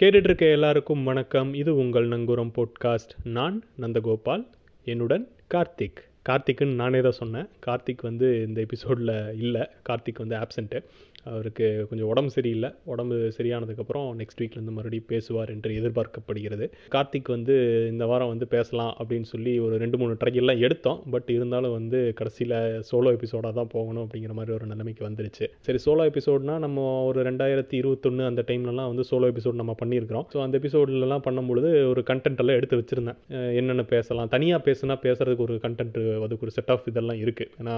கேட்டுட்ருக்க எல்லாருக்கும் வணக்கம். இது உங்கள் நங்கூரம் போட்காஸ்ட். நான் நந்தகோபால், என்னுடன் கார்த்திக்னு நானே தான் சொன்னேன். கார்த்திக் வந்து இந்த எபிசோடில் இல்லை, கார்த்திக் வந்து ஆப்சண்ட்டு. அவருக்கு கொஞ்சம் உடம்பு சரியில்லை. உடம்பு சரியானதுக்கப்புறம் நெக்ஸ்ட் வீக்லேருந்து மறுபடியும் பேசுவார் என்று எதிர்பார்க்கப்படுகிறது. கார்த்திக் வந்து இந்த வாரம் வந்து பேசலாம் அப்படின்னு சொல்லி ஒரு 2-3 ட்ரையெல்லாம் எடுத்தோம். பட் இருந்தாலும் வந்து கடைசியில் சோலோ எபிசோடாக தான் போகணும் அப்படிங்கிற மாதிரி ஒரு நிலைமைக்கு வந்துருச்சு. சரி, சோலோ எபிசோட்னால் நம்ம ஒரு 2021 அந்த டைம்லலாம் வந்து சோலோ எபிசோட் நம்ம பண்ணியிருக்கிறோம். ஸோ அந்த எபிசோட்லலாம் பண்ணும்பொழுது ஒரு கண்டென்ட்டெல்லாம் எடுத்து வச்சுருந்தேன். என்னென்ன பேசலாம், தனியாக பேசுனா பேசுகிறதுக்கு ஒரு கண்டென்ட், அதுக்கு ஒரு செட் ஆஃப் இதெல்லாம் இருக்குது. ஏன்னா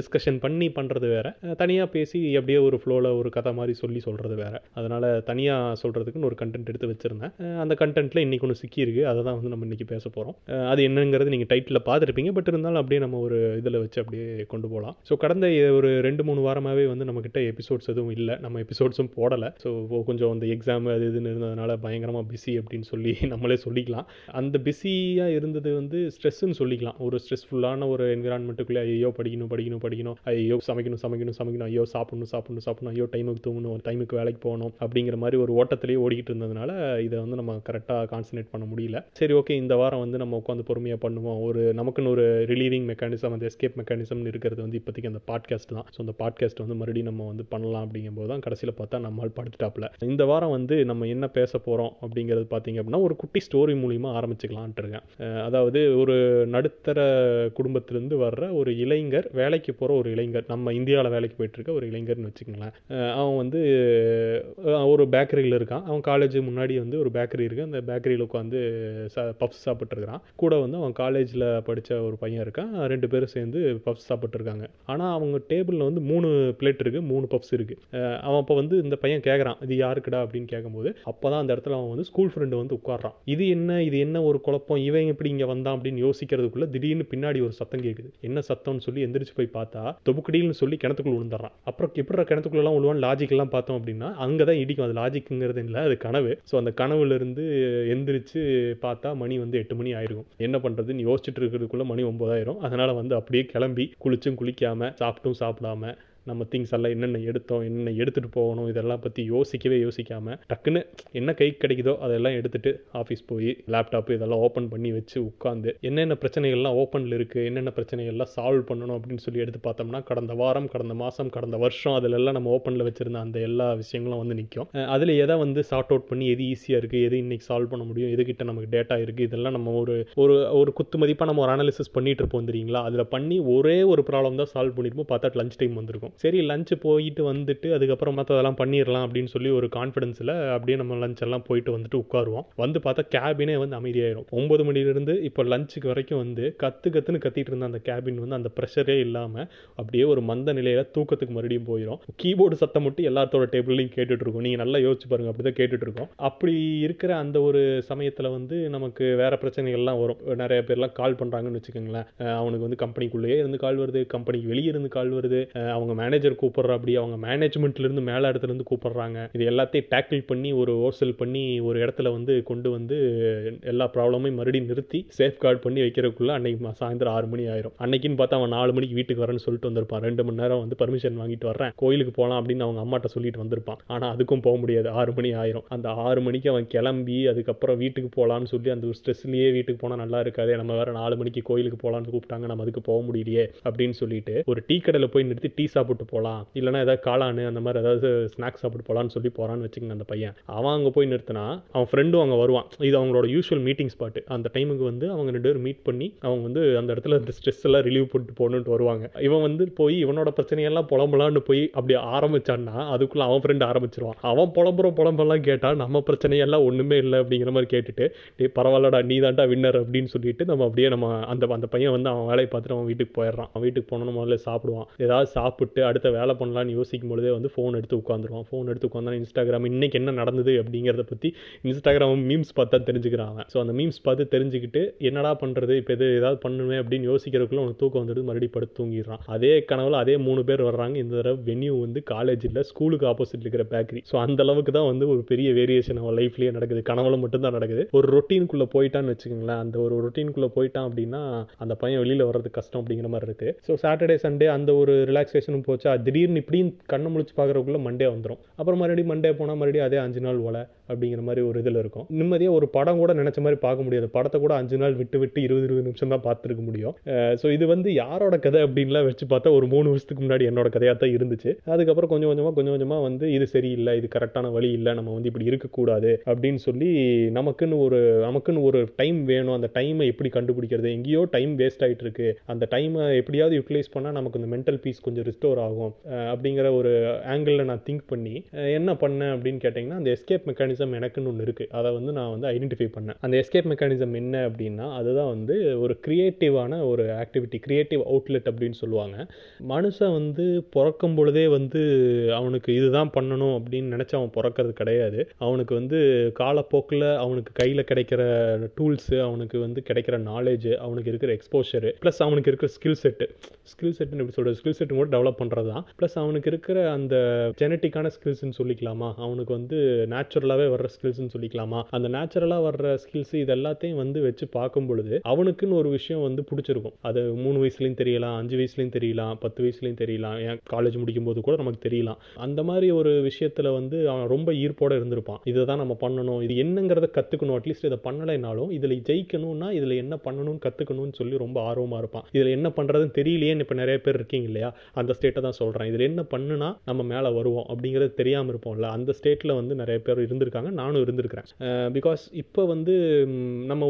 டிஸ்கஷன் பண்ணி பண்ணுறது வேறு, தனியாக பேசி அப்படியே ஒரு ஃப்ளோவில் ஒரு கதை மாதிரி சொல்கிறது வேறு. அதனால் தனியாக சொல்கிறதுக்குன்னு ஒரு கண்டென்ட் எடுத்து வச்சுருந்தேன். அந்த கண்டென்ட்டில் இன்றைக்கி ஒன்று சிக்கியிருக்கு, அதை தான் வந்து நம்ம இன்றைக்கி பேச போகிறோம். அது என்னங்கிறது நீங்கள் டைட்டில் பார்த்துருப்பீங்க. பட் இருந்தாலும் அப்படியே நம்ம ஒரு இதில் வச்சு அப்படியே கொண்டு போகலாம். ஸோ கடந்த ஒரு 2-3 வாரமாகவே வந்து நம்மக்கிட்ட எபிசோட்ஸ் எதுவும் இல்லை, நம்ம எபிசோட்ஸும் போடலை. ஸோ கொஞ்சம் அந்த எக்ஸாம் அது இதுன்னு இருந்ததுனால பயங்கரமாக பிஸி அப்படின்னு சொல்லி நம்மளே சொல்லிக்கலாம். அந்த பிஸியாக இருந்தது வந்து ஸ்ட்ரெஸ்ஸுன்னு சொல்லிக்கலாம். ஒரு ஸ்ட்ரெஸ்ஃபுல்லான ஒரு என்விரான்மெண்ட்டுக்குள்ளே ஐயோ படிக்கணும், ஐயோ சமைக்கணும், ஐயோ சாப்பிடணும், ஐயோ டைமுக்கு தூங்கணும், ஒரு டைமுக்கு வேலைக்கு போகணும் அப்படிங்கிற மாதிரி ஒரு ஓட்டத்திலேயே ஓடிக்கிட்டு இருந்ததுனால இதை வந்து நம்ம கரெக்டாக கான்சன்ட்ரேட் பண்ண முடியல. சரி, ஓகே, இந்த வாரம் வந்து நம்ம உட்காந்து பொறுமையாக பண்ணுவோம். ஒரு நமக்குன்னு ஒரு ரிலீவிங் மெக்கானிசம், அந்த எஸ்கேப் மெக்கானிசம்னு இருக்கிறது வந்து இப்போதைக்கு அந்த பாட்காஸ்ட் தான். ஸோ அந்த பாட்காஸ்ட் வந்து மறுபடியும் நம்ம வந்து பண்ணலாம் அப்படிங்கும்போது தான் கடைசியில் பார்த்தா நம்மளால் படுத்துட்டாப்புல. இந்த வாரம் வந்து நம்ம என்ன பேச போகிறோம் அப்படிங்கிறது பார்த்தீங்க அப்படின்னா ஒரு குட்டி ஸ்டோரி மூலிமா ஆரம்பிச்சுக்கலான்ட்டு இருக்கேன். அதாவது ஒரு நடுத்தர குடும்பத்திலிருந்து வர்ற ஒரு இளைஞர், வேலைக்கு போகிற ஒரு இளைஞர், நம்ம இந்தியாவில் வேலைக்கு போயிட்டுருக்க ஒரு இளைஞர்னு வச்சுக்கோங்களேன். அவன் வந்து ஒரு பேக்கரியில் இருக்கான். அவன் காலேஜ் முன்னாடி வந்து ஒரு பேக்கரி இருக்குது. அந்த பேக்கரியில் உட்காந்து பஃப்ஸ் சாப்பிட்ருக்கிறான். கூட வந்து அவன் காலேஜில் படித்த ஒரு பையன் இருக்கான். 2 பேரும் சேர்ந்து பஃப்ஸ் சாப்பிட்ருக்காங்க. ஆனால் அவங்க டேபிளில் வந்து 3 பிளேட் இருக்குது, 3 பஃப்ஸ் இருக்குது. அவன் அப்போ வந்து இந்த பையன் கேட்குறான், இது யாருக்குடா அப்படின்னு கேட்கும்போது அப்போ தான் அந்த இடத்துல அவன் வந்து ஸ்கூல் ஃப்ரெண்டு வந்து உட்காடுறான். இது என்ன ஒரு குழப்பம், இவன் எப்படி இங்கே வந்தான் அப்படின்னு யோசிக்கிறதுக்குள்ளே திடீர்னு பின்னாடி ஒரு சத்தம் கேட்குது. என்ன சத்தம்னு சொல்லி எந்திரிச்சு போய் பார்த்தா தொபுக்கடின்னு சொல்லி கிணத்துக்குள்ள விழுந்துடுறான். அப்புறம் எப்படா கிணத்துக்குள்ளெல்லாம் விழுவான்னு லாஜிக்கெல்லாம் பார்த்தோம் அப்படின்னா அங்கே தான் இடிக்கும். அது லாஜிக்குங்கிறது இல்லை, அது கனவு. ஸோ அந்த கனவுலேருந்து எந்திரிச்சு பார்த்தா மணி வந்து 8 மணி ஆயிருக்கும். என்ன பண்ணுறதுன்னு யோசிச்சுட்டு இருக்கிறதுக்குள்ளே மணி 9 ஆயிரும். அதனால் வந்து அப்படியே கிளம்பி குளிச்சும் குளிக்காமல் சாப்பிட்டும் சாப்பிடாம நம்ம திங்ஸ் எல்லாம் என்னென்ன எடுத்தோம், என்னென்ன எடுத்துகிட்டு போகணும், இதெல்லாம் பற்றி யோசிக்காமல் டக்குன்னு என்ன கைக்கு கிடைக்குதோ அதெல்லாம் எடுத்துகிட்டு ஆஃபீஸ் போய் லேப்டாப்பு இதெல்லாம் ஓப்பன் பண்ணி வச்சு உட்காந்து என்னென்ன பிரச்சனைகள்லாம் ஓப்பனில் இருக்குது, என்னென்ன பிரச்சனைகள்லாம் சால்வ் பண்ணணும் அப்படின்னு சொல்லி எடுத்து பார்த்தோம்னா கடந்த வாரம், கடந்த மாதம், கடந்த வருஷம் அதிலெல்லாம் நம்ம ஓப்பனில் வச்சுருந்த அந்த எல்லா விஷயங்களும் வந்து நிற்கும். அதில் எதை வந்து சார்ட் அவுட் பண்ணி எது ஈஸியாக இருக்குது, எது இன்றைக்கி சால்வ் பண்ண முடியும், எதுக்கிட்ட நமக்கு டேட்டா இருக்குது, இதெல்லாம் நம்ம ஒரு ஒரு குத்து மதிப்பாக நம்ம ஒரு அனாலிசிஸ் பண்ணிகிட்டு இருப்போம் தெரியுங்களா. அதில் பண்ணி ஒரே ஒரு ப்ராப்ளம் தான் சால்வ் பண்ணியிருப்போம். பார்த்தா லஞ்ச் டைம் வந்திருக்கும். சரி, லஞ்சு போயிட்டு வந்துட்டு அதுக்கப்புறம் மற்ற அதெல்லாம் பண்ணிடலாம் அப்படின்னு சொல்லி ஒரு கான்ஃபிடென்ஸில் அப்படியே நம்ம லஞ்ச் எல்லாம் போயிட்டு வந்துட்டு உட்காருவோம். வந்து பார்த்தா கேபினே வந்து அமைதியாயிரும். 9 மணிலேருந்து இப்போ லஞ்சுக்கு வரைக்கும் வந்து கத்துன்னு கத்திட்டு இருந்த அந்த கேபின் வந்து அந்த ப்ரெஷரே இல்லாமல் அப்படியே ஒரு மந்த நிலையில் தூக்கத்துக்கு மறுபடியும் போயிடும். கீபோர்டு சத்தம் மட்டும் எல்லாத்தோட டேபிள்லையும் கேட்டுட்ருக்கோம். நீங்கள் நல்லா யோசிச்சு பாருங்கள், அப்படி தான் கேட்டுட்ருக்கோம். அப்படி இருக்கிற அந்த ஒரு சமயத்தில் வந்து நமக்கு வேறு பிரச்சனைகள்லாம் வரும். நிறைய பேர்லாம் கால் பண்ணுறாங்கன்னு வச்சுக்கோங்களேன். அவனுக்கு வந்து கம்பெனிக்குள்ளேயே இருந்து கால் வருது, கம்பெனிக்கு வெளியே இருந்து கால் வருது, அவங்க மேனேஜர் கூப்பிட்றா, அப்படி அவங்க மேனேஜ்மெண்ட்லேருந்து மேலே இடத்துலேருந்து கூப்பிட்றாங்க. இது எல்லாத்தையும் டேக்கிள் பண்ணி ஒரு ஓர்சல் பண்ணி ஒரு இடத்துல வந்து கொண்டு வந்து எல்லா ப்ராப்ளமும் மறுபடியும் நிறுத்தி சேஃப் கார்டு பண்ணி வைக்கிறதுக்குள்ளே அன்றைக்கி சாயந்தரம் 6 மணி ஆயிரும். அன்றைக்கின்னு பார்த்தா அவன் 4 மணிக்கு வீட்டுக்கு வரேன்னு சொல்லிட்டு வந்திருப்பான். 2 மணி நேரம் வந்து பர்மிஷன் வாங்கிட்டு வர்றேன், கோயிலுக்கு போகலாம் அப்படின்னு அவங்க அம்மாட்ட சொல்லிட்டு வந்திருப்பான். ஆனால் அதுக்கும் போக முடியாது, 6 மணி ஆயிரும். அந்த 6 மணிக்கு அவன் கிளம்பி அதுக்கப்புறம் வீட்டுக்கு போகலான்னு சொல்லி அந்த ஒரு ஸ்ட்ரெஸ்லேயே வீட்டுக்கு போனால் நல்லா இருக்காது, நம்ம வேறு 4 மணிக்கு கோயிலுக்கு போகலான்னு கூப்பிட்டாங்க, நம்ம அதுக்கு போக முடியலையே அப்படின்னு சொல்லிட்டு ஒரு டீ கடையில் போய் நிறுத்தி டீ சாப்பிட்டு போகலாம், இல்லைனா ஏதாவது காளானு அந்த மாதிரி ஏதாவது ஸ்நாக்ஸ் சாப்பிட்டு போகலான்னு சொல்லி போகிறான்னு வச்சுக்கோங்க. அந்த பையன் அவன் அங்கே போய் நிறுத்தினா அவன் ஃப்ரெண்டும் அங்கே வருவான். இது அவங்களோட யூஸ்வல் மீட்டிங் ஸ்பாட்டு. அந்த டைமுக்கு வந்து அவங்க 2 பேரும் மீட் பண்ணி அவங்க வந்து அந்த இடத்துல அந்த ஸ்ட்ரெஸ் எல்லாம் ரிலீவ் போட்டு போகணுன்ட்டு வருவாங்க. இவன் வந்து போய் இவனோட பிரச்சனையெல்லாம் புலம்பலான்னு போய் அப்படி ஆரம்பிச்சான்னா அதுக்குள்ளே அவன் ஃப்ரெண்டு ஆரம்பிச்சிருவான். அவன் புலம்பெல்லாம் கேட்டால் நம்ம பிரச்சனையெல்லாம் ஒன்றுமே இல்லை அப்படிங்கிற மாதிரி கேட்டுட்டு பரவாயில்லடா நீ தான்டா வின்னர் அப்படின்னு சொல்லிட்டு நம்ம அப்படியே நம்ம அந்த பையன் வந்து அவன் வேலையை பார்த்துட்டு அவன் வீட்டுக்கு போயிடுறான். அவன் வீட்டுக்கு போனோன்னு முதல்ல சாப்பிடுவான். ஏதாவது சாப்பிட்டு அடுத்த வேலை பண்ணலான்னு யோசிக்கும் பொழுதே வந்து ஃபோன் எடுத்து உட்காந்துருவான். ஃபோன் எடுத்து உட்காந்தா இன்ஸ்டாகிராம் இன்றைக்கி என்ன நடந்தது அப்படிங்கிறத பற்றி இன்ஸ்டாகிராம் மீம்ஸ் பார்த்தா தெரிஞ்சுக்கிறான். ஸோ அந்த மீம்ஸ் பார்த்து தெரிஞ்சுக்கிட்டு என்னடா பண்ணுறது, இப்போ எது ஏதாவது பண்ணுவேன் அப்படின்னு யோசிக்கிறதுக்குள்ளே அவனுக்கு தூக்கம் வந்துட்டு மறுபடியும் படுத்து தூங்கிடுறான். அதே கனவில் அதே 3 பேர் வர்றாங்க. இந்த தடவை வென்யூ வந்து காலேஜில் ஸ்கூலுக்கு ஆப்போசிட் இருக்கிற பேக்கரி. ஸோ அந்தளவுக்கு தான் வந்து ஒரு பெரிய வேரியேஷன் அவன் லைஃப்லேயே நடக்குது, கனவுல மட்டும்தான் நடக்குது. ஒரு ரொட்டீனுக்குள்ளே போயிட்டான்னு வச்சுக்கோங்களேன். அந்த ஒரு ரொட்டீனுக்குள்ளே போயிட்டான் அப்படின்னா அந்த பையன் வெளியில் வர்றது கஷ்டம் அப்படிங்கிற மாதிரி இருக்குது. ஸோ சாட்டர்டே சண்டே அந்த ஒரு ரிலாக்ஸேஷனும் போச்சா, திடீர்னு இப்படியும் கண்ணை முழிச்சு பார்க்குறதுக்குள்ளே மண்டே வந்துடும். அப்புறம் மறுபடியும் மண்டே போனால் மறுபடியும் அதே 5 நாள் போல் அப்படிங்கிற மாதிரி ஒரு இதில் இருக்கும். நிம்மதியாக ஒரு படம் கூட நினச்ச மாதிரி பார்க்க முடியாது. படத்தை கூட 5 நாள் விட்டு 20 நிமிஷம் தான் பார்த்துருக்க முடியும். ஸோ இது வந்து யாரோட கதை அப்படின்லாம் வச்சு பார்த்தா ஒரு 3 வருஷத்துக்கு முன்னாடி என்னோட கதையாக தான் இருந்துச்சு. அதுக்கப்புறம் கொஞ்சம் கொஞ்சமாக வந்து இது சரியில்லை, இது கரெக்டான வழி இல்லை, நம்ம வந்து இப்படி இருக்கக்கூடாது அப்படின்னு சொல்லி நமக்குன்னு ஒரு டைம் வேணும். அந்த டைமை எப்படி கண்டுபிடிக்கிறது? எங்கேயோ டைம் வேஸ்ட் ஆகிட்டு இருக்கு, அந்த டைமை எப்படியாவது யூட்டிலைஸ் பண்ணால் நமக்கு இந்த மென்டல் பீஸ் கொஞ்சம் ரிஸ்டோர் ஆகும் அப்படிங்கிற ஒரு ஆங்கிளில் நான் திங்க் பண்ணி என்ன பண்ணேன் அப்படின்னு கேட்டிங்கன்னா, அந்த எஸ்கேப் மெக்கானிசம் எனக்குன்னு ஒன்று இருக்குது, அதை வந்து நான் வந்து ஐடென்டிஃபை பண்ணேன். அந்த எஸ்கேப் மெக்கானிசம் என்ன அப்படின்னா, அதுதான் வந்து ஒரு கிரியேட்டிவான ஒரு ஆக்டிவிட்டி, கிரியேட்டிவ் அவுட்லெட் அப்படின்னு சொல்லுவாங்க. மனுஷன் வந்து பிறக்கும் பொழுதே வந்து அவனுக்கு இதுதான் பண்ணணும் அப்படின்னு நினச்சி அவன் பிறக்கிறது கிடையாது. அவனுக்கு வந்து காலப்போக்கில் அவனுக்கு கையில் கிடைக்கிற டூல்ஸு, அவனுக்கு வந்து கிடைக்கிற நாலேஜ், அவனுக்கு இருக்கிற எக்ஸ்போஷரு, ப்ளஸ் அவனுக்கு இருக்கிற ஸ்கில் செட்டுன்னு எப்படி சொல்கிறது, ஸ்கில் செட்டு கூட டெவலப் பண்ணுறது தான். ப்ளஸ் அவனுக்கு இருக்கிற அந்த ஜெனட்டிக்கான ஸ்கில்ஸ்ன்னு சொல்லிக்கலாமா, அவனுக்கு வந்து நேச்சுரலாகவே வர்ற ஸ்கில்ஸ்ன்னு சொல்லிக்கலாமா, அந்த நேச்சுரலாக வர்ற ஸ்கில்ஸ் இது எல்லாத்தையும் வந்து வச்சு பார்க்கும் பொழுது அவனுக்குன்னு ஒரு விஷயம் வந்து பிடிச்சிருக்கும். அது 3 வயசுலேயும் தெரியலாம், 5 வயசுலேயும் தெரியலாம், 10 வயசுலேயும் தெரியலாம், ஏன் காலேஜ் முடிக்கும் போது கூட நமக்கு தெரியலாம். அந்த மாதிரி ஒரு விஷயத்தில் வந்து அவன் ரொம்ப ஈர்ப்போடு இருந்திருப்பான். இதை தான் நம்ம பண்ணணும், இது என்னங்கிறத கற்றுக்கணும், அட்லீஸ்ட் இதை பண்ணலைனாலும் இதில் ஜெயிக்கணும்னா இதில் என்ன பண்ணணும்னு கற்றுக்கணும்னு சொல்லி ரொம்ப ஆர்வமாக இருப்பான். இதில் என்ன பண்ணுறதுன்னு தெரியலையேன்னு இப்போ நிறைய பேர் இருக்கீங்க இல்லையா, அந்த ஸ்டேட்டை தான் சொல்கிறேன். இதில் என்ன பண்ணுனா நம்ம மேலே வருவோம் அப்படிங்கிறது தெரியாமல் இருப்போம்ல, அந்த ஸ்டேட்டில் வந்து நிறைய பேர் இருந்திருக்காங்க, நானும் இருந்திருக்கிறேன். பிகாஸ் இப்போ வந்து நம்ம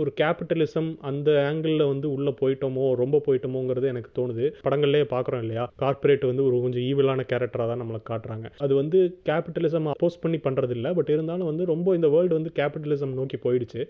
ஒரு கேபிட்டலிசம் அந்த ஆங்கிளில் வந்து உள்ளே போயிட்டோமோ, ரொம்ப போயிட்டோமோங்கிறது எனக்கு தோணுது. படங்கள்லேயே பார்க்குறோம் இல்லையா, கார்பரேட் வந்து ஒரு கொஞ்சம் ஈவிலான கேரக்டராக தான் நம்மளுக்கு காட்டுறாங்க. அது வந்து கேபிட்டலிசம் அப்போஸ் பண்ணி பண்ணுறது இல்லை, பட் இருந்தாலும் வந்து ரொம்ப இந்த வேர்ல்டு வந்து கேபிட்டலிசம் நோக்கி போயிடுச்சு.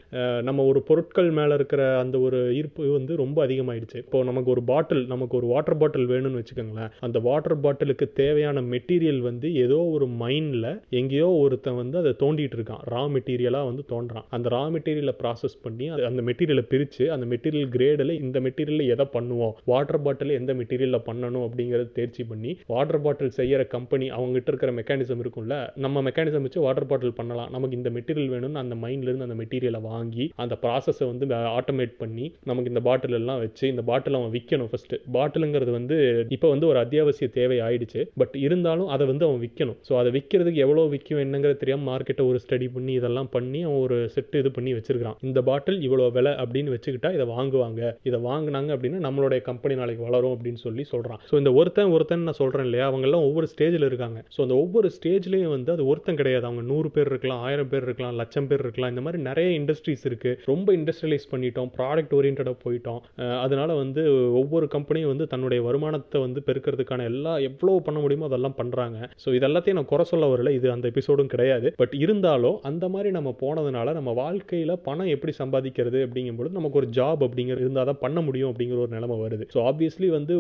நம்ம ஒரு பொருட்கள் மேலே இருக்கிற அந்த ஒரு ஈர்ப்பு வந்து ரொம்ப அதிகமாகிடுச்சு. இப்போ நமக்கு ஒரு வாட்டர் பாட்டில் வேணும்னு வச்சுக்கோங்களேன், அந்த வாட்டர் பாட்டிலுக்கு தேவையான மெட்டீரியல் வந்து ஏதோ ஒரு மைனில் எங்கேயோ ஒருத்தன் வந்து அதை தோண்டிகிட்டு இருக்கான், ரா மெட்டீரியலாக வந்து தோன்றான். அந்த ரா மெட்டீரியலை ப்ராசஸ் பண்ணி அந்த மெட்டீரியலை பிரித்து அந்த மெட்டீரியல் கிரேடில் இந்த மெட்டீரியலில் எதை பண்ணுவோம், வாட்டர் பாட்டில் எந்த மெட்டீரியலில் பண்ணணும் அப்படிங்கிறது தேர்ச்சி பண்ணி வாட்டர் பாட்டில் செய்கிற கம்பெனி அவங்ககிட்ட இருக்கிற மெக்கானிசம் இருக்கும்ல, நம்ம மெக்கானிசம் வச்சு வாட்டர் பாட்டில் பண்ணலாம், நமக்கு இந்த மெட்டீரியல் வேணும்னு அந்த மைண்ட்லேருந்து அந்த மெட்டீரியலை வாங்கி அந்த ப்ராசஸை வந்து ஆட்டோமேட் பண்ணி நமக்கு இந்த பாட்டில் எல்லாம் வச்சு இந்த பாட்டில் அவன் விற்கணும். ஃபஸ்ட்டு பாட்டிலுங்கிறது வந்து இப்போ வந்து ஒரு அத்தியாவசிய தேவை ஆயிடுச்சு, பட் இருந்தாலும் அதை வந்து அவன் விற்கணும். ஸோ அதை விற்கிறதுக்கு எவ்வளோ விற்கும் என்னங்கிறது தெரியாமல் மார்க்கெட்டை ஒரு ஸ்டடி பண்ணி இதெல்லாம் பண்ணி அவன் ஒரு செட்டு இது பண்ணி வச்சிருக்கான். இந்த பாட்டில் இவ்வளோ விலை அப்படின்னு வச்சுக்கிட்டா இதை வாங்குவாங்க, இதை வாங்கினாங்க அப்படின்னா நம்மளுடைய கம்பெனி நாளைக்கு வளரும் அப்படின்னு சொல்லி சொல்கிறான். ஸோ இந்த ஒருத்தன் நான் சொல்கிறேன் இல்லையா, அவங்கெல்லாம் ஒவ்வொரு ஸ்டேஜில் இருக்காங்க. ஸோ அந்த ஒவ்வொரு ஸ்டேஜ்லேயும் வந்து அது ஒருத்தன் கிடையாது, அவங்க 100 பேர் இருக்கலாம், 1000 பேர் இருக்கலாம், 1,00,000 பேர் இருக்கலாம். இந்த மாதிரி நிறைய இண்டஸ்ட்ரீஸ் இருக்குது. ரொம்ப இண்டஸ்ட்ரியலைஸ் பண்ணிட்டோம், ப்ராடக்ட் ஓரியன்டாக போயிட்டோம். அதனால வந்து ஒவ்வொரு கம்பெனியும் வந்து தன்னுடைய வருமானத்தை வந்து பெருக்கிறதுக்கான எல்லாம் எவ்வளோ பண்ண முடியுமோ அதெல்லாம் பண்ணுறாங்க. ஸோ இதெல்லாத்தையும் நான் குறை சொல்ல வரல, இது அந்த எபிசோடும் கிடையாது. பட் இருந்தாலும் அந்த மாதிரி நம்ம போனதுனால நம்ம வாழ்க்கையில் பணம் எப்படி சம்பாதிக்கிறது அப்படிங்கும்போது நமக்கு ஒரு ஜாப் அப்படிங்கிற இருந்தால் தான் பண்ண முடியும் அப்படிங்கிற ஒரு நிலைமை வருது. ஸோ ஆப்வியஸ்லி வந்து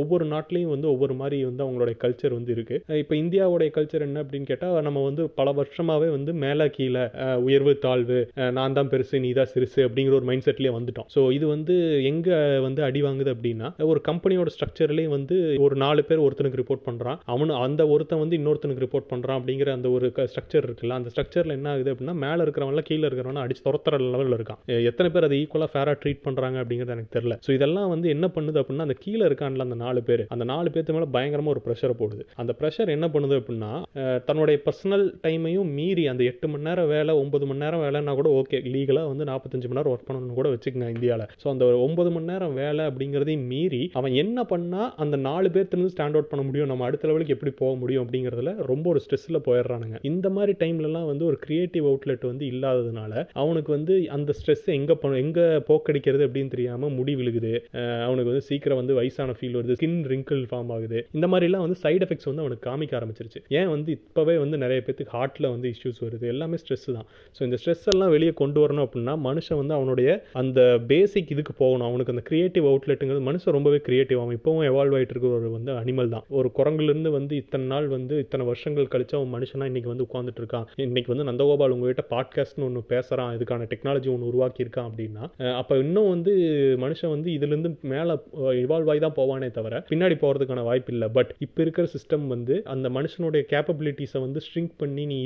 ஒவ்வொரு நாட்டிலையும் வந்து ஒவ்வொரு மாதிரி வந்து அவங்களுடைய கல்ச்சர் வந்து இருக்குது. இப்போ இந்தியாவோடைய கல்ச்சர் என்ன அப்படின்னு கேட்டால், நம்ம வந்து பல வருஷமாகவே வந்து மேலே கீழே, உயர்வு தாழ்வு, நான் தான் பெருசு நீ தான் சிறுசு அப்படிங்கிற ஒரு மைண்ட் செட்லேயே வந்துட்டோம். ஸோ இது வந்து எங்கே வந்து அடி வாங்குது அப்படின்னா, ஒரு கம்பெனியோட ஸ்ட்ரக்சர்லேயும் வந்து ஒரு 4 பேர் ஒருத்தனுக்கு ரிப்போர்ட் பண்ணுறான், அவனு அந்த ஒருத்தன் வந்து இன்னொருத்தனுக்கு ரிப்போர்ட் பண்ணுறான் அப்படிங்கிற அந்த ஒரு ஸ்ட்ரக்சர் இருக்குல்ல, அந்த ஸ்ட்ரக்சரில் என்ன ஆகுது அப்படின்னா மேலே இருக்கிறவன்லாம் கீழே இருக்கிறவனா அடிச்சு துரத்துற லெவலில் இருக்கான். எத்தனை பேர் அதை ஈக்குவலாக ஃபேராக ட்ரீட் பண்ணுறாங்க அப்படிங்கிறது எனக்கு தெரியல. ஸோ இதெல்லாம் வந்து என்ன பண்ணுது அப்படின்னா, அந்த கீழே இருக்கான்ல அந்த 4 பேர், அந்த 4 பேர்த்து மேலே பயங்கரமாக ஒரு ப்ரெஷரை போடுது. அந்த ப்ரெஷர் என்ன பண்ணுது அப்படின்னா, தன்னுடைய பர்சனல் டைமையும் மீறி அந்த 8 மணி நேரம் வேலை, 9 மணி நேரம் வேலைன்னா கூட ஓகே, லீகலாக வந்து 45 மணி நேரம் ஒர்க் பண்ணணும்னு கூட வச்சுக்கோங்க இந்தியாவில். ஸோ அந்த 9 மணி நேரம் வேலை அப்படிங்கிறதையும் மீறி அவன் என்ன பண்ணால் அந்த 4 பேர்த்துலேருந்து ஸ்டாண்ட் அவுட் பண்ண முடியும், நம்ம அடுத்த லெவலுக்கு எப்படி போக முடியும் அப்படிங்கிறதுல ரொம்ப ஒரு ஸ்ட்ரெஸ்ஸில் போயிடுறானுங்க. இந்த மாதிரி டைம்லலாம் வந்து ஒரு கிரியேட்டிவ் அவுட்லெட் வந்து இல்லாததுனால அவனுக்கு வந்து அந்த ஸ்ட்ரெஸ் எங்கே போக்கடிக்கிறது அப்படின்னு தெரியாமல் முடி விழுகுது, அவனுக்கு வந்து சீக்கிரம் வந்து வயசான ஃபீல் வருது, ஸ்கின் ரிங்கிள் ஃபார்ம் ஆகுது. இந்த மாதிரிலாம் வந்து சைடு எஃபெக்ட்ஸ் வந்து அவனுக்கு காமிக்க ஆரம்பிச்சிருச்சு. ஏன் வந்து இப்போவே வந்து நிறைய பேருக்கு ஹார்ட்டில் வந்து இஷ்யூஸ் வருது, எல்லாமே ஸ்ட்ரெஸ் தான். ஸோ இந்த ஸ்ட்ரெஸ் எல்லாம் வெளியே கொண்டு வரணும் அப்படின்னா மனுஷன் வந்து அவனுடைய அந்த பேசிக் இதுக்கு போகணும், அவனுக்கு அந்த கிரியேட்டிவ் அவுட்லெட்டுங்கிறது. மனுஷன் ரொம்பவே கிரியேட்டிவ், அவன் இப்போவும் எவால்வ் ஆகிட்டு இருக்கிற ஒரு வந்து அனிமல் தான். ஒரு குரங்குலேருந்து வந்து இத்தனை நாள் வந்து இத்தனை வருஷங்கள் கழிச்சு அவன் மனுஷனாக இன்றைக்கி வந்து உட்காந்துட்டு இருக்கான். இன்றைக்கி வந்து நந்தகோபால் உங்கள்கிட்ட பாட்காஸ்ட்னு ஒன்று பேசுகிறான், இதுக்கான டெக்னாலஜி ஒன்று உருவாக்கியிருக்கான் அப்படின்னா அப்போ இன்னும் வந்து மனுஷன் வந்து இதுலேருந்து மேலே இவால்வ் ஆகி தான் போவானே தவிர பின்னாடி போகிறதுக்கான வாய்ப்பு இல்லை. பட் இப்போ இருக்கிற சிஸ்டம் வந்து அந்த மனுஷனுடைய கேப்பபிலிட்டிஸை வந்து ஸ்ட்ரிங்க் பண்ணி நீ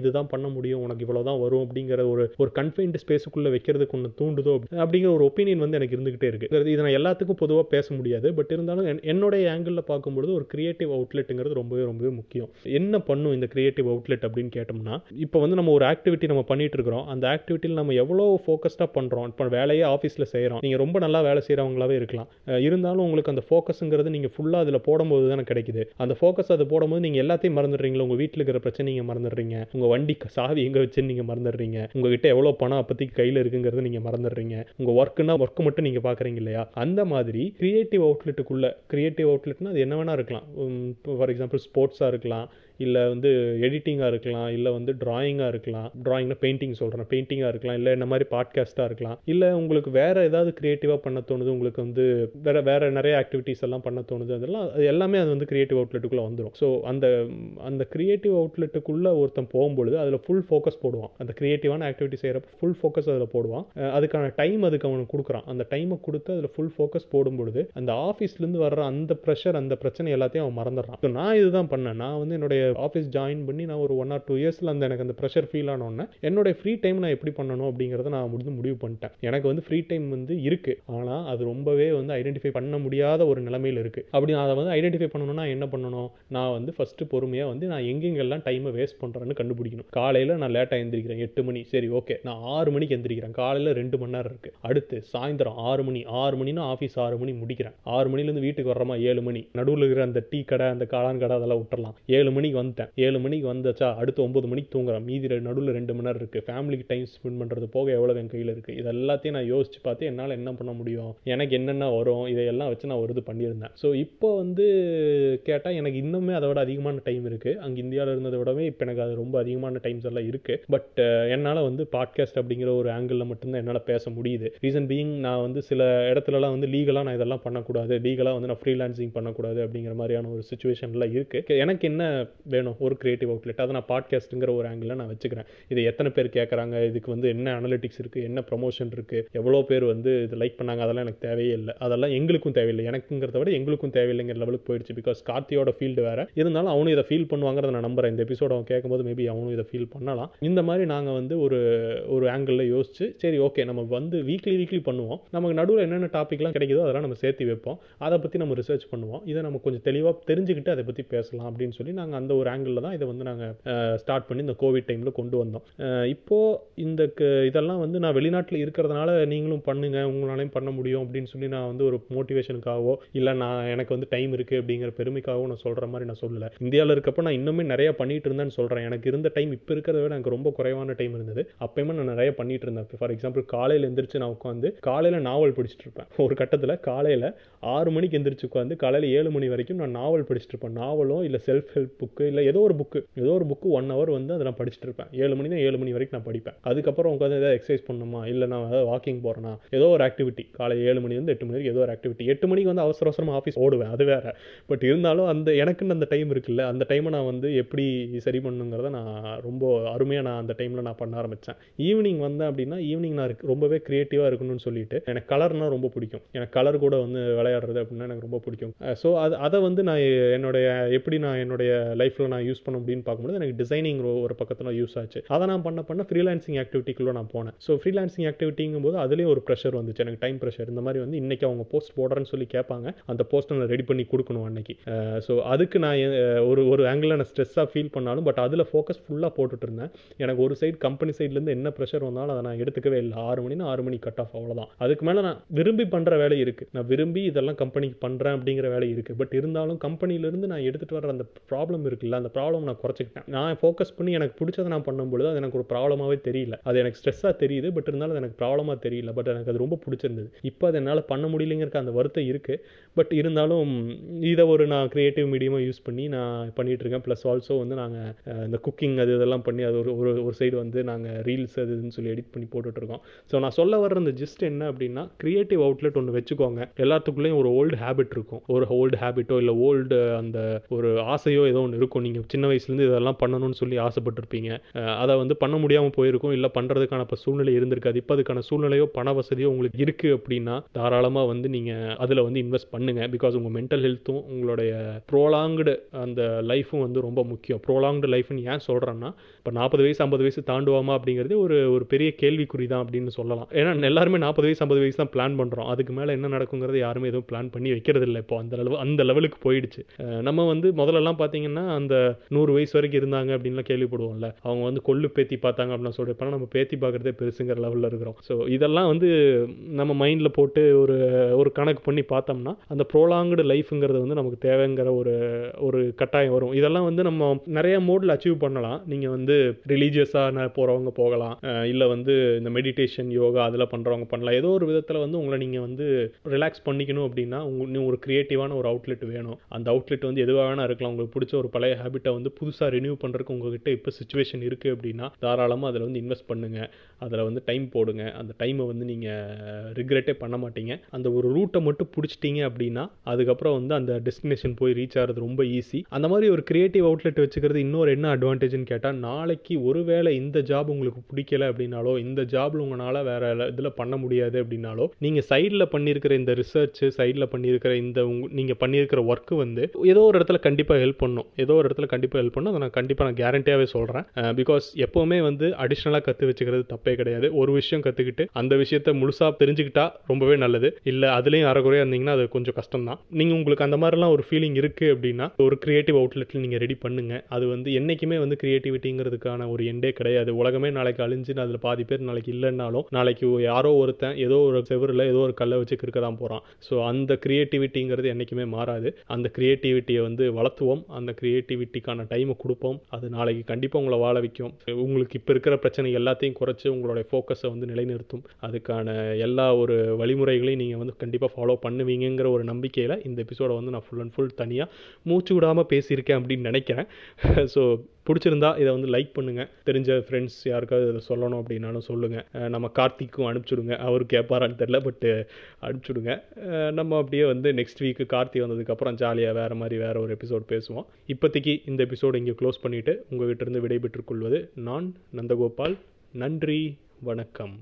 இதுதான் பண்ண முடியும், உனக்கு இவ்வளோதான் வரும் அப்படிங்கிற ஒரு கன்ஃபைன்டு ஸ்பேஸுக்குள்ளே வைக்கிறதுக்கு ஒன்று தூண்டுதோ அப்படிங்கிற ஒரு ஒப்பீனியன் வந்து எனக்கு இருந்துகிட்டே இருக்குது. இதை நான் எல்லாத்துக்கும் பொதுவாக பேச முடியாது, பட் இருந்தாலும் என்னுடைய ஆங்கிளில் பார்க்கும்பொழுது ஒரு கிரியேட்டிவ் அவுட்லெட்டுங்கிறது ரொம்பவே ரொம்பவே முக்கியம். என்ன பண்ணும் இந்த கிரியேட்டிவ் அவுட்லெட் அப்படின்னு அப்படின்னு கேட்டோம்னா, இப்போ வந்து நம்ம ஒரு ஆக்டிவிட்டி நம்ம பண்ணிட்டு இருக்கிறோம், அந்த ஆக்டிவிட்டியில் நம்ம எவ்வளோ ஃபோக்கஸ்டாக பண்ணுறோம். இப்போ வேலையே ஆஃபீஸில் செய்கிறோம், நீங்கள் ரொம்ப நல்லா வேலை செய்கிறவங்களாவே இருக்கலாம், இருந்தாலும் உங்களுக்கு அந்த ஃபோக்கஸுங்கிறது நீங்கள் ஃபுல்லாக அதில் போடும்போது தானே கிடைக்குது. அந்த ஃபோக்கஸ் அது போடும்போது நீங்கள் எல்லாத்தையும் மறந்துடுறீங்களா, உங்கள் வீட்டில் இருக்கிற பிரச்சனை நீங்கள் மறந்துடுறீங்க, உங்கள் வண்டி சாவி எங்கே வச்சுன்னு நீங்கள் மறந்துடுறீங்க, உங்ககிட்ட எவ்வளோ பணம் அப்போதைக்கு கையில் இருக்குங்கிறத நீங்கள் மறந்துடுறீங்க, உங்கள் ஒர்க்குன்னா ஒர்க்கு மட்டும் நீங்கள் பார்க்குறீங்க இல்லையா. அந்த மாதிரி கிரியேட்டிவ் அவுட்லெட்டுக்குள்ளே, கிரியேட்டிவ் அவுட்லெட்னா அது என்ன வேணா இருக்கலாம், ஃபார் எக்ஸாம்பிள் ஸ்போர்ட்ஸாக இருக்கலாம், இல்லை வந்து எடிட்டிங்காக இருக்கலாம், இல்லை வந்து ட்ராயிங்காக இருக்கலாம், ட்ராயிங்னா பெயிண்டிங் சொல்கிறேன், பெயிண்டிங்காக இருக்கலாம், இல்லை இந்த மாதிரி பாட்காஸ்ட்டாக இருக்கலாம், இல்லை உங்களுக்கு வேறு ஏதாவது க்ரியேட்டிவாக பண்ண தோணுது, உங்களுக்கு வந்து வேறு நிறைய ஆக்டிவிட்டீஸ் எல்லாம் பண்ண தோணுது, அதெல்லாம் அது எல்லாமே அது வந்து க்ரியேட்டிவ் அவுட்லெட்டுக்குள்ளே வந்துடும். ஸோ அந்த க்ரியேட்டிவ் அவுட்லெட்டுக்குள்ளே ஒருத்தன் போகும்பொழுது அதில் ஃபுல் ஃபோக்கஸ் போடுவான், அந்த க்ரியேட்டிவான ஆக்டிவிட்டி செய்கிறப்ப ஃபுல் ஃபோக்கஸ் அதில் போடுவான், அதுக்கான டைம் அதுக்கு அவனுக்கு கொடுக்குறான், அந்த டைமை கொடுத்து அதில் ஃபுல் ஃபோக்கஸ் போடும்பொழுது அந்த ஆஃபீஸ்லேருந்து வர்ற அந்த ப்ரெஷர், அந்த பிரச்சனை எல்லாத்தையும் அவன் மறந்துடுறான். ஸோ நான் இதுதான் பண்ணேன், நான் வந்து என்னுடைய ஆஃபீஸ் ஜாயின் பண்ணி நான் ஒரு 1 or 2 yearsல அந்த எனக்கு அந்த ப்ரெஷர் ஃபீல் ஆனோடனே என்னோட ஃப்ரீ டைம் நான் எப்படி பண்ணணும் அப்படிங்கிறத நான் முடிவு பண்ணிட்டேன். எனக்கு வந்து ஃப்ரீ டைம் வந்து இருக்குது, ஆனால் அது ரொம்பவே வந்து ஐடென்டிஃபை பண்ண முடியாத ஒரு நிலைமையில் இருக்குது. அப்படி நான் அதை வந்து ஐடென்டிஃபை பண்ணணும்னா என்ன பண்ணணும், நான் வந்து ஃபஸ்ட்டு பொறுமையாக வந்து நான் எங்கெங்கெல்லாம் டைமை வேஸ்ட் பண்ணுறேன்னு கண்டுபிடிக்கணும். காலையில் நான் லேட்டாக எழுந்திரிக்கிறேன் 8 மணி, சரி ஓகே நான் 6 மணிக்கு எழுந்திரிக்கிறேன், காலையில் 2 மணி நேரம் இருக்குது. அடுத்து சாயந்தரம் 6 மணி, 6 மணினா ஆஃபீஸ் 6 மணி முடிக்கிறேன், 6 மணிலேருந்து வீட்டுக்கு வர்றமா 7 மணி, நடுவில் இருக்கிற அந்த டீ கடை அந்த காளான் கடை அதெல்லாம் விட்டுறலாம், 7 மணிக்கு வந்துட்டேன், 7 மணிக்கு வந்தாச்சா அடுத்து 9 மணிக்கு தூங்குறேன், மீதி நடுவில் 2 மணி நேரம் இருக்குது, ஃபேமிலிக்கு டைம் ஸ்பெண்ட் பண்ணுறது போக எவ்வளோ என் கையில் இருக்குது. இது எல்லாத்தையும் நான் யோசிச்சு பார்த்து என்னால் என்ன பண்ண முடியும், எனக்கு என்னென்ன வரும், இதையெல்லாம் வச்சு நான் ஒரு இது பண்ணியிருந்தேன். ஸோ இப்போ வந்து கேட்டால் எனக்கு இன்னுமே அதை விட அதிகமான டைம் இருக்குது, அங்கே இந்தியாவில் இருந்ததை விடவே இப்போ எனக்கு அது ரொம்ப அதிகமான டைம்ஸ் எல்லாம் இருக்குது. பட் என்னால் வந்து பாட்காஸ்ட் அப்படிங்கிற ஒரு ஆங்கிளில் மட்டும்தான் என்னால் பேச முடியுது. ரீசன் பீயிங், நான் வந்து சில இடத்துலலாம் வந்து லீகலாக நான் இதெல்லாம் பண்ணக்கூடாது, லீகலாக வந்து நான் ஃப்ரீலான்சிங் பண்ணக்கூடாது அப்படிங்கிற மாதிரியான ஒரு சுச்சுவேஷன்லாம் இருக்குது. எனக்கு என்ன வேணும், ஒரு கிரியேட்டிவ் அவுட்லெட், அதை நான் பாட்காஸ்ட்டுங்கிற ஒரு ஆங்கிளில் நான் வச்சுக்கிறேன். இது எத்தனை பேர் கேட்குறாங்க, இதுக்கு வந்து என்ன அனலிட்டிக்ஸ் இருக்குது, என்ன ப்ரொமோஷன் இருக்குது, எவ்வளோ பேர் வந்து இது லைக் பண்ணாங்க, அதெல்லாம் எனக்கு தேவையே இல்லை, அதெல்லாம் எங்களுக்கும் தேவையில்லை, எனக்குங்கிறத விட எங்களுக்கும் தேவையில்லைங்கிற லெவலுக்கு போயிடுச்சு. பிகாஸ் கார்த்தியோட ஃபீல்டு வேறு, இருந்தாலும் அவனும் இதை ஃபீல் பண்ணுவாங்கிறத நான் நம்புகிறேன். இந்த எபிசோட அவன் கேட்கும்போது மேபி அவனும் இதை ஃபீல் பண்ணலாம். இந்த மாதிரி நாங்கள் வந்து ஒரு ஆங்கிளில் யோசிச்சு சரி ஓகே நம்ம வந்து வீக்லி பண்ணுவோம், நமக்கு நடுவில் என்னென்ன டாப்பிக்லாம் கிடைக்குதோ அதெல்லாம் நம்ம சேர்த்து வைப்போம், அதை பற்றி நம்ம ரிசர்ச் பண்ணுவோம், இதை நம்ம கொஞ்சம் தெளிவாக தெரிஞ்சுக்கிட்டு அதை பற்றி பேசலாம் அப்படின்னு சொல்லி நாங்கள் அந்த ஒரு ஆங்கிளில் தான் இதை வந்து நாங்கள் ஸ்டார்ட் பண்ணி இந்த கோவிட் டைமில் கொண்டு வந்தோம். இப்போது இந்த இதெல்லாம் வந்து நான் வெளிநாட்டில் இருக்கிறதுனால நீங்களும் பண்ணுங்கள், உங்களாலையும் பண்ண முடியும் அப்படின்னு சொல்லி நான் வந்து ஒரு மோட்டிவேஷனுக்காகவோ இல்லை நான் எனக்கு வந்து டைம் இருக்குது அப்படிங்கிற பெருமைக்காகவும் நான் சொல்கிற மாதிரி நான் சொல்லலை. இந்தியாவில் இருக்கப்போ நான் இன்னுமே நிறையா பண்ணிகிட்டு இருந்தேன்னு சொல்கிறேன். எனக்கு இருந்த டைம் இப்போ இருக்கிறத விட எனக்கு ரொம்ப குறைவான டைம் இருந்தது, அப்பயுமே நான் நிறைய பண்ணிகிட்டு இருந்தேன். ஃபார் எக்ஸாம்பிள் காலையில் எந்திரிச்சு நான் உட்காந்து காலையில் நாவல் படிச்சுட்டு இருப்பேன். ஒரு கட்டத்தில் காலையில் 6 மணிக்கு எந்திரிச்சு உட்காந்து காலையில் 7 மணி வரைக்கும் நான் நாவல் படிச்சுட்டு இருப்பேன். நாவலும் இல்லை செல்ஃப் ஹெல்ப் புக்கு இல்லை ஏதோ ஒரு புக்கு 1 hour வந்து அதை நான் படிச்சுட்டு இருப்பேன். 7 மணி வரைக்கும் நான் படிப்பேன். அதுக்கப்புறம் உட்காந்து ஏதாவது எக்ஸசைஸ் பண்ணணுமா, இல்லை நான் ஏதாவது வாக்கிங் போகிறேன்னா, ஏதோ ஒரு ஆக்டிவிட்டி காலை 7 மணி to 8 மணி வரைக்கும் ஏதோ ஒரு ஆக்டிவிட்டி. 8 மணிக்கு வந்து அவசரமாக ஆஃபீஸ் ஓடுவேன், அது வேறு. பட் இருந்தாலும் அந்த எனக்குன்னு அந்த டைம் இருக்குல்ல, அந்த டைமை நான் வந்து எப்படி சரி பண்ணுங்கிறத நான் ரொம்ப அருமையாக நான் அந்த டைமில் நான் பண்ண ஆரம்பித்தேன். ஈவினிங் வந்தேன் அப்படின்னா ஈவினிங் நான் ரொம்பவே க்ரியேட்டிவாக இருக்கணும்னு சொல்லிட்டு, எனக்கு கலர்னால் ரொம்ப பிடிக்கும், எனக்கு கலர் கூட வந்து விளையாடுறது அப்படின்னா எனக்கு ரொம்ப பிடிக்கும். ஸோ அதை வந்து நான் என்னுடைய எப்படி நான் என்னுடைய லைஃப்பில் நான் யூஸ் பண்ண முடியும்னு பார்க்கும்போது எனக்கு டிசைனிங் ஒரு பக்கத்தில் யூஸ் ஆச்சு. அதை நான் பண்ண ஃப்ரீலான்சிங் ஆக்டிவிட்டிக்குள்ளே நான் போனேன். ஸோ ஃப்ரீலான்சிங் ஆக்டிவிட்டிங்கும் போது அதுலேயும் ஒரு ப்ரெஷர் வந்துச்சு, எனக்கு டைம் ப்ரெஷர். இந்த மாதிரி வந்து இன்றைக்கி அவங்க போஸ்ட் போடுறேன்னு சொல்லி கேட்பாங்க, அந்த போஸ்ட்டை நான் ரெடி பண்ணி கொடுக்கணும் அன்றைக்கி. ஸோ அதுக்கு நான் ஒரு ஆங்கிளில் நான் ஸ்ட்ரெஸ்ஸாக ஃபீல் பண்ணாலும் பட் அதில் ஃபோக்கஸ் ஃபுல்லாக போட்டுட்டு இருந்தேன். எனக்கு ஒரு சைடு கம்பெனி சைட்லேருந்து என்ன ப்ரெஷர் வந்தாலும் அதை நான் எடுத்துக்கவே இல்லை. 6 மணிக்கு கட் ஆஃப், அவ்வளோதான். அதுக்கு மேலே நான் விரும்பி பண்ணுற வேலை இருக்குது, நான் விரும்பி இதெல்லாம் கம்பெனிக்கு பண்ணுறேன் அப்படிங்கிற வேலை இருக்குது. பட் இருந்தாலும் கம்பெனிலேருந்து நான் எடுத்துகிட்டு வர அந்த ப்ராப்ளம் இருக்குல்ல, அந்த ப்ராப்ளம் நான் குறைச்சிக்கிட்டேன். நான் ஃபோக்கஸ் பண்ணி எனக்கு பிடிச்சதை நான் பண்ணும்பொழுது அது எனக்கு ஒரு ப்ராப்ளமாகவே தெரியல, அது எனக்கு ஸ்ட்ரெஸ்ஸாக தெரியுது பட் இருந்தாலும் எனக்கு ப்ராப்ளமாக தெரியல. பட் எனக்கு அது ரொம்ப பிடிச்சிருந்தது. இப்போ அது என்னால் பண்ண முடியலைங்கிறக்க அந்த வருத்தம் இருக்குது. பட் இருந்தாலும் இதை ஒரு நான் க்ரியேட்டிவ் மீடியமாக யூஸ் பண்ணி நான் பண்ணிகிட்ருக்கேன். ப்ளஸ் ஆல்சோ வந்து நாங்கள் இந்த குக்கிங் இதெல்லாம் பண்ணி அது ஒரு சைடு வந்து நாங்கள் ரீல்ஸ் அதுன்னு சொல்லி எடிட் பண்ணி போட்டுட்ருக்கோம். ஸோ நான் சொல்ல வர்ற அந்த ஜிஸ்ட் என்ன அப்படின்னா, க்ரியேட்டிவ் அவுட்லெட் ஒன்று வச்சுக்கோங்க. எல்லாத்துக்குள்ளேயும் ஒரு ஓல்டு ஹேபிட் இருக்கும், ஒரு ஓல்டு ஹேபிட்டோ இல்லை ஓல்டு அந்த ஒரு ஆசையோ ஏதோ ஒன்று இருக்கும். நீங்கள் சின்ன வயசுலேருந்து இதெல்லாம் பண்ணணும்னு சொல்லி ஆசைப்பட்டிருப்பீங்க, அதை வந்து பண்ண முடியாமல் போயிருக்கும், இல்லை பண்ணுறதுக்கான இப்போ சூழ்நிலை இருந்திருக்காது. இப்போ அதுக்கான சூழ்நிலையோ பண வசதியோ உங்களுக்கு இருக்குது அப்படின்னா தாராளமாக வந்து நீங்கள் அதில் வந்து இன்வெஸ்ட் பண்ணுங்கள். பிகாஸ் உங்கள் மென்டல் ஹெல்த்தும் உங்களுடைய ப்ரோலாங்டு அந்த லைஃபும் வந்து ரொம்ப முக்கியம். ப்ரோலாங்டு லைஃப்னு ஏன் சொல்கிறேன்னா, இப்போ 40 வயசு 50 வயசு தாண்டுவோமா அப்படிங்கிறது ஒரு பெரிய கேள்விக்குறி தான் அப்படின்னு சொல்லலாம். ஏன்னா எல்லாருமே 40 வயசு 50 வயசு தான் பிளான் பண்ணுறோம். அதுக்கு மேலே என்ன நடக்குங்கிறது யாருமே எதுவும் பிளான் பண்ணி வைக்கிறது இல்லை. இப்போ அந்த லெவலுக்கு போயிடுச்சு. நம்ம வந்து முதலெல்லாம் பார்த்தீங்கன்னா அந்த 100 வயசு வரைக்கும் இருந்தாங்க அப்படின்லாம் கேள்விப்படுவோம்ல, அவங்க வந்து கொள்ளு பேத்தி பார்த்தாங்க அப்படின்னு சொல்லிட்டு போனால் நம்ம பேத்தி பார்க்குறதே பெருசுங்கிற லெவலில் இருக்கிறோம். ஸோ இதெல்லாம் வந்து நம்ம மைண்டில் போட்டு ஒரு ஒரு கணக்கு பண்ணி பார்த்தோம்னா அந்த ப்ரோலாங்டு லைஃப்ங்கிறது வந்து நமக்கு தேவைங்கிற ஒரு கட்டாயம் வரும். இதெல்லாம் வந்து நம்ம நிறைய மோடில் அச்சீவ் பண்ணலாம். நீங்கள் வந்து ரிலீஜியஸாக போகிறவங்க போகலாம், இல்லை வந்து இந்த மெடிடேஷன் யோகா அதில் பண்ணுறவங்க பண்ணலாம். ஏதோ ஒரு விதத்தில் வந்து உங்களை நீங்கள் வந்து ரிலாக்ஸ் பண்ணிக்கணும் அப்படின்னா உங்களுக்கு ஒரு க்ரியேட்டிவான ஒரு அவுட்லெட் வேணும். அந்த அவுட்லெட் வந்து எதுவாக வேணா இருக்கலாம். உங்களுக்கு பிடிச்ச ஒரு பழைய ஹேபிட்டை வந்து புதுசாக ரினியூ பண்ணுறதுக்கு உங்ககிட்ட இப்போ சுச்சுவேஷன் இருக்குது அப்படின்னா தாராளமாக அதில் வந்து இன்வெஸ்ட் பண்ணுங்கள், அதில் வந்து டைம் போடுங்க. அந்த டைமை வந்து நீங்கள் ரிக்ரெட்டே பண்ண மாட்டீங்க. அந்த ஒரு ரூட்டை மட்டும் பிடிச்சிட்டிங்க அப்படின்னா அதுக்கப்புறம் வந்து அந்த டெஸ்டினேஷன் போய் ரீச் ஆகிறது ரொம்ப ஈஸி. அந்த மாதிரி ஒரு க்ரியேட்டிவ் அவுட்லெட் வச்சுக்கிறது இன்னொரு என்ன அட்வான்டேஜ்னு கேட்டால், நாளைக்கு ஒருவேளை இந்த ஜாப் உங்களுக்கு பிடிக்கலை அப்படின்னாலோ, இந்த ஜாப்ல உங்களால் வேறு இதில் பண்ண முடியாது அப்படின்னாலோ, நீங்கள் சைடில் பண்ணியிருக்கிற இந்த ரிசர்ச், சைடில் பண்ணியிருக்கிற இந்த நீங்கள் பண்ணியிருக்கிற ஒர்க்கு வந்து ஏதோ ஒரு இடத்துல கண்டிப்பாக ஹெல்ப் பண்ணும். அதை நான் கேரண்டியாகவே சொல்கிறேன். பிகாஸ் எப்போவுமே வந்து அடிஷ்னலாக கற்று வச்சுக்கிறது தப்பே கிடையாது. ஒரு விஷயம் கற்றுக்கிட்டு அந்த விஷயத்தை முழுசாக தெரிஞ்சுக்கிட்டா ரொம்பவே நல்லது. இல்லை அதுலேயும் அறகுறையாக இருந்தீங்கன்னா அது கொஞ்சம் கஷ்டம் தான். நீங்கள் உங்களுக்கு அந்த மாதிரிலாம் ஒரு ஃபீலிங் இருக்குது அப்படின்னா ஒரு க்ரியேட்டிவ் அவுட்லெட்டில் நீங்கள் ரெடி பண்ணுங்கள். அது வந்து என்றைக்குமே வந்து க்ரியேட்டிவிட்டிங்கிறதுக்கான ஒரு எண்டே கிடையாது. உலகமே நாளைக்கு அழிஞ்சு அதில் பாதி பேர் நாளைக்கு இல்லைன்னாலும் நாளைக்கு யாரோ ஒருத்தன் ஏதோ ஒரு செவரில் ஏதோ ஒரு கல்லை வச்சு கிறுக்க தான் போகிறான். ஸோ அந்த க்ரியேட்டிவிட்டிங்கிறது என்றைக்குமே மாறாது. அந்த க்ரியேட்டிவிட்டியை வந்து வளர்த்துவோம், அந்த க்ரியேட்டிவிட்டிக்கான டைமை கொடுப்போம். அது நாளைக்கு கண்டிப்பாக உங்களை வாழ வைக்கும். உங்களுக்கு இப்போ இருக்கிற பிரச்சனை எல்லாத்தையும் குறைச்சி உங்களுடைய ஃபோக்கஸை வந்து நிலைநிறுத்தும். அதுக்கான எல்லா ஒரு வழிமுறைகளையும் நீங்கள் வந்து கண்டிப்பாக ஃபாலோ பண்ணுவீங்கிற ஒரு நம்பிக்கையில் இந்த எபிசோடை வந்து நான் ஃபுல் அண்ட் ஃபுல் தனியாக மூச்சு விடாமல் பேசியிருக்கேன் அப்படின்னு நினைக்கிறேன். ஸோ பிடிச்சிருந்தா இதை வந்து லைக் பண்ணுங்கள். தெரிஞ்ச ஃப்ரெண்ட்ஸ் யாருக்காவது இதை சொல்லணும் அப்படின்னாலும் சொல்லுங்கள். நம்ம கார்த்திக்கும் அனுப்பிச்சுடுங்க, அவர் கேட்பாரான்னு தெரில, பட்டு அனுப்பிச்சுடுங்க. நம்ம அப்படியே வந்து நெக்ஸ்ட் வீக்கு கார்த்தி வந்ததுக்கப்புறம் ஜாலியாக வேறு மாதிரி வேறு ஒரு எபிசோட் பேசுவோம். இப்போதைக்கு இந்த எபிசோடு இங்கே க்ளோஸ் பண்ணிவிட்டு உங்கள்கிட்ட இருந்து விடைபெற்றுக் கொள்வது நான், நந்தகோபால். நன்றி, வணக்கம்.